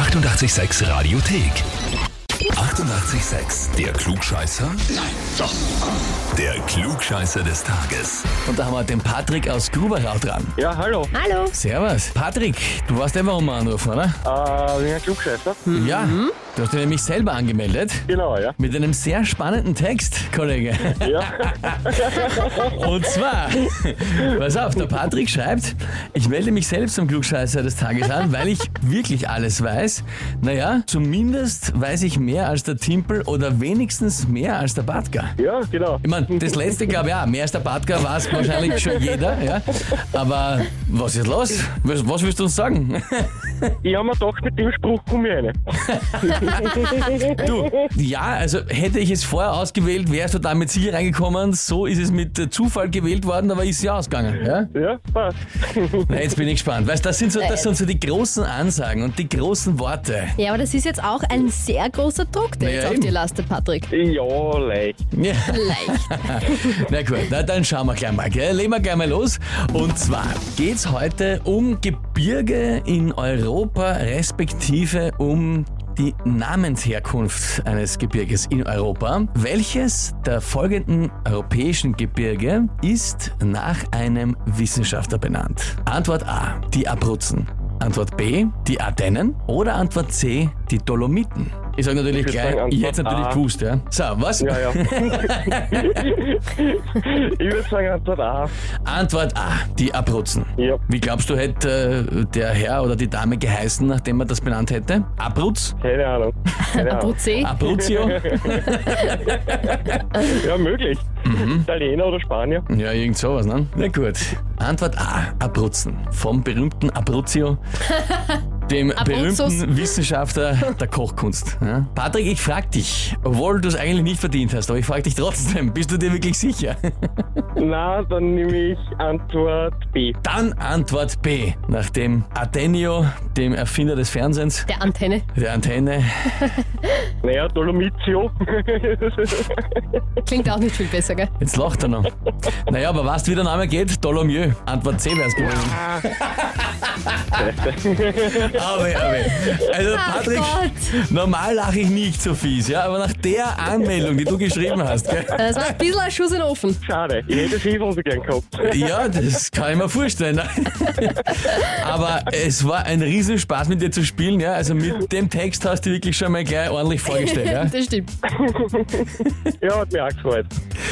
886 Radiothek. 88,6. Der Klugscheißer? Nein, doch. Der Klugscheißer des Tages. Und da haben wir den Patrick aus Gruberau dran. Ja, hallo. Hallo. Servus. Patrick, du warst immer um anrufen, oder? Wegen einem Klugscheißer? Mhm. Ja. Du hast dich nämlich selber angemeldet. Genau, ja. Mit einem sehr spannenden Text, Kollege. Ja. Und zwar, pass auf, der Patrick schreibt, ich melde mich selbst zum Klugscheißer des Tages an, weil ich wirklich alles weiß. Naja, zumindest weiß ich mehr als der Timpel oder wenigstens mehr als der Bartka. Ja, genau. Ich meine, das letzte glaube ich auch, mehr als der Bartka war es wahrscheinlich schon jeder. Ja. Aber was ist los? Was willst du uns sagen? Ich habe mir gedacht, mit dem Spruch komme ich rein. Du, ja, also hätte ich es vorher ausgewählt, wärst du damit sicher reingekommen. So ist es mit Zufall gewählt worden, aber ist sie ausgegangen. Ja, ja, passt. Na, jetzt bin ich gespannt. Weißt, das sind so die großen Ansagen und die großen Worte. Ja, aber das ist jetzt auch ein sehr großer Druck, der jetzt auf dir lastet, Patrick. Ja, leicht. Ja. Leicht. Na gut, na, dann schauen wir gleich mal. Gell? Legen wir gleich mal los. Und zwar geht's heute um Gebirge in Europa, respektive um die Namensherkunft eines Gebirges in Europa. Welches der folgenden europäischen Gebirge ist nach einem Wissenschaftler benannt? Antwort A, die Abruzzen. Antwort B, die Ardennen. Oder Antwort C, die Dolomiten. Ich sage natürlich gleich, ich hätte es natürlich gewusst, ja. So, was? Ja, ja. Ich würde sagen Antwort A. Antwort A, die Abruzzen. Ja. Wie glaubst du, hätte der Herr oder die Dame geheißen, nachdem man das benannt hätte? Abruz? Keine Ahnung. Abruzzi? Abruzio? Ja, möglich. Mhm. Italiener oder Spanier? Ja, irgend sowas, ne? Na gut. Antwort A, Abruzzen. Vom berühmten Abruzio. Dem berühmten Wissenschaftler der Kochkunst. Ja? Patrick, ich frag dich, obwohl du es eigentlich nicht verdient hast, aber ich frag dich trotzdem, bist du dir wirklich sicher? Na, dann nehme ich Antwort B. Dann Antwort B. Nach dem Ardenio, dem Erfinder des Fernsehens. Der Antenne. Der Antenne. Naja, Dolomitio. Klingt auch nicht viel besser, gell? Jetzt lacht er noch. Naja, aber weißt du, wie der Name geht? Dolomieu. Antwort C wäre es gewesen. Aber. Also Patrick, normal lache ich nicht so fies, ja, aber nach der Anmeldung, die du geschrieben hast, gell? Das war ein bisschen ein Schuss in den Ofen. Schade, ich hätte viel von so gern gehabt. Ja, das kann ich mir vorstellen. Aber es war ein Riesenspaß mit dir zu spielen, ja, also mit dem Text hast du wirklich schon mal gleich ordentlich vorgestellt, ja? Das stimmt. Ja, hat mich auch gefreut.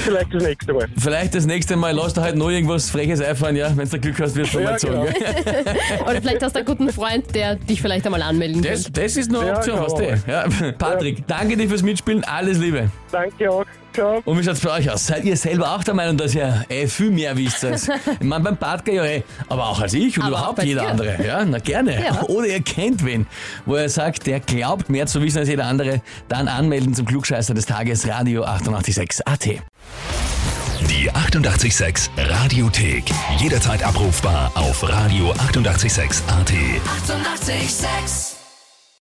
Vielleicht das nächste Mal. Vielleicht das nächste Mal, lass dir halt noch irgendwas Freches einfallen, ja, wenn du Glück hast, wirst du mal zogen. Oder vielleicht hast du einen guten Freund, der dich vielleicht einmal anmelden kann. Das ist eine Option, ja, genau. Weißt du? Ja. Patrick, danke dir fürs Mitspielen, alles Liebe. Danke auch. Ciao. Und wie schaut es bei euch aus? Seid ihr selber auch der Meinung, dass ihr viel mehr wisst als ich meine, beim Bartka ja aber auch als ich und aber überhaupt jeder andere. Ja, na gerne. Ja. Oder ihr kennt wen, wo ihr sagt, der glaubt mehr zu wissen als jeder andere, dann anmelden zum Klugscheißer des Tages, Radio 886 AT. Die 886 Radiothek. Jederzeit abrufbar auf Radio 886 AT. 886